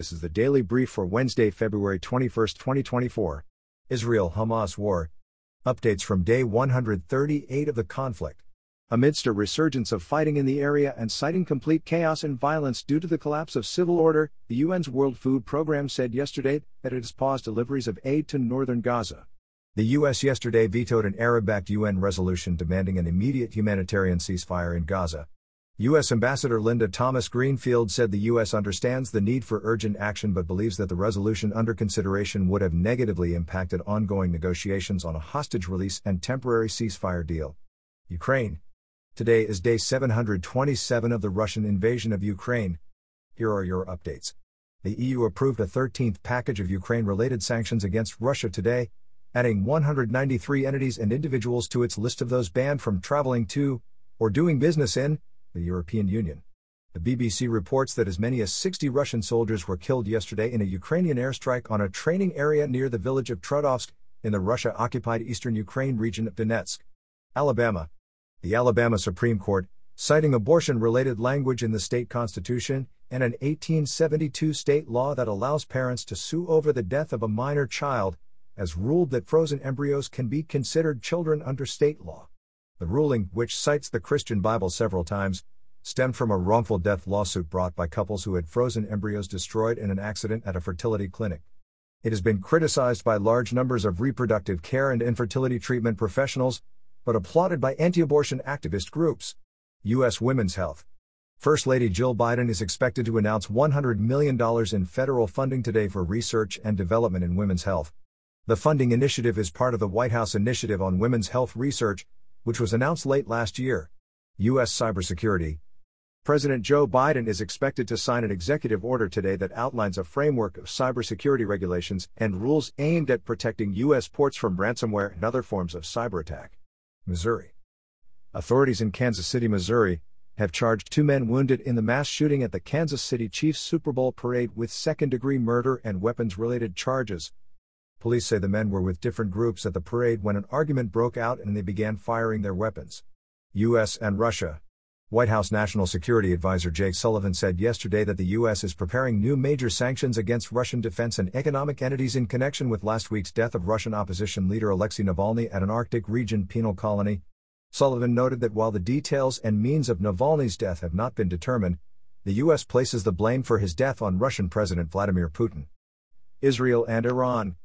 This is the Daily Brief for Wednesday, February 21, 2024. Israel-Hamas War. Updates from day 138 of the conflict. Amidst a resurgence of fighting in the area and citing complete chaos and violence due to the collapse of civil order, the UN's World Food Program said yesterday that it has paused deliveries of aid to northern Gaza. The U.S. yesterday vetoed an Arab-backed UN resolution demanding an immediate humanitarian ceasefire in Gaza. U.S. Ambassador Linda Thomas-Greenfield said the U.S. understands the need for urgent action but believes that the resolution under consideration would have negatively impacted ongoing negotiations on a hostage release and temporary ceasefire deal. Ukraine. Today is day 727 of the Russian invasion of Ukraine. Here are your updates. The EU approved a 13th package of Ukraine-related sanctions against Russia today, adding 193 entities and individuals to its list of those banned from traveling to, or doing business in, the European Union. The BBC reports that as many as 60 Russian soldiers were killed yesterday in a Ukrainian airstrike on a training area near the village of Trident, in the Russia-occupied eastern Ukraine region of Donetsk. Alabama. The Alabama Supreme Court, citing abortion-related language in the state constitution and an 1872 state law that allows parents to sue over the death of a minor child, has ruled that frozen embryos can be considered children under state law. The ruling, which cites the Christian Bible several times, stemmed from a wrongful death lawsuit brought by couples who had frozen embryos destroyed in an accident at a fertility clinic. It has been criticized by large numbers of reproductive care and infertility treatment professionals, but applauded by anti-abortion activist groups. U.S. Women's Health. First Lady Jill Biden is expected to announce $100 million in federal funding today for research and development in women's health. The funding initiative is part of the White House Initiative on Women's Health Research, which was announced late last year. U.S. Cybersecurity. President Joe Biden is expected to sign an executive order today that outlines a framework of cybersecurity regulations and rules aimed at protecting U.S. ports from ransomware and other forms of cyberattack. Missouri. Authorities in Kansas City, Missouri, have charged two men wounded in the mass shooting at the Kansas City Chiefs Super Bowl parade with second-degree murder and weapons-related charges. Police say the men were with different groups at the parade when an argument broke out and they began firing their weapons. U.S. and Russia. White House National Security Advisor Jake Sullivan said yesterday that the U.S. is preparing new major sanctions against Russian defense and economic entities in connection with last week's death of Russian opposition leader Alexei Navalny at an Arctic region penal colony. Sullivan noted that while the details and means of Navalny's death have not been determined, the U.S. places the blame for his death on Russian President Vladimir Putin. Israel and Iran.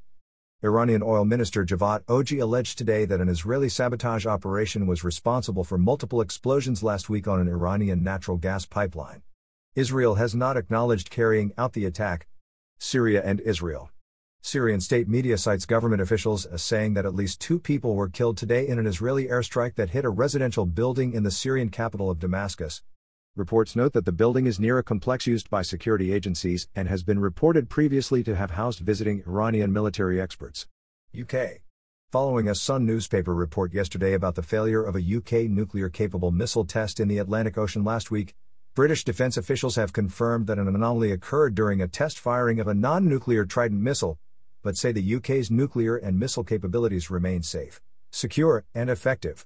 Iranian oil minister Javad Oji alleged today that an Israeli sabotage operation was responsible for multiple explosions last week on an Iranian natural gas pipeline. Israel has not acknowledged carrying out the attack. Syria and Israel. Syrian state media cites government officials as saying that at least two people were killed today in an Israeli airstrike that hit a residential building in the Syrian capital of Damascus. Reports note that the building is near a complex used by security agencies and has been reported previously to have housed visiting Iranian military experts. UK. Following a Sun newspaper report yesterday about the failure of a UK nuclear-capable missile test in the Atlantic Ocean last week, British defense officials have confirmed that an anomaly occurred during a test firing of a non-nuclear Trident missile, but say the UK's nuclear and missile capabilities remain safe, secure, and effective.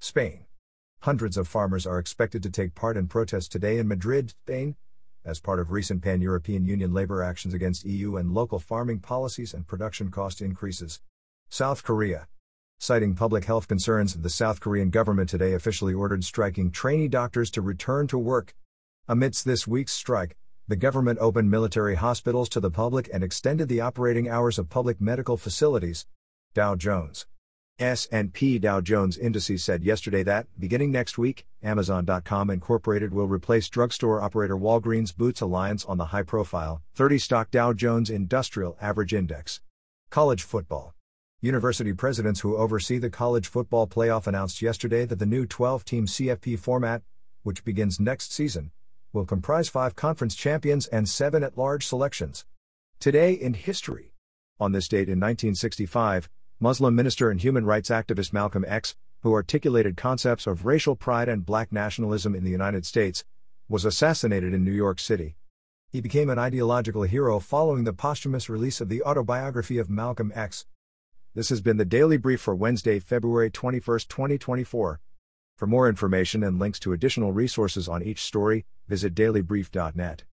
Spain. Hundreds of farmers are expected to take part in protests today in Madrid, Spain, as part of recent pan-European Union labor actions against EU and local farming policies and production cost increases. South Korea. Citing public health concerns, the South Korean government today officially ordered striking trainee doctors to return to work. Amidst this week's strike, the government opened military hospitals to the public and extended the operating hours of public medical facilities. Dow Jones. S&P Dow Jones Indices said yesterday that, beginning next week, Amazon.com Incorporated will replace drugstore operator Walgreens Boots Alliance on the high-profile, 30-stock Dow Jones Industrial Average Index. College football. University presidents who oversee the college football playoff announced yesterday that the new 12-team CFP format, which begins next season, will comprise 5 conference champions and 7 at-large selections. Today in history. On this date in 1965, Muslim minister and human rights activist Malcolm X, who articulated concepts of racial pride and black nationalism in the United States, was assassinated in New York City. He became an ideological hero following the posthumous release of the autobiography of Malcolm X. This has been the Daily Brief for Wednesday, February 21, 2024. For more information and links to additional resources on each story, visit dailybrief.net.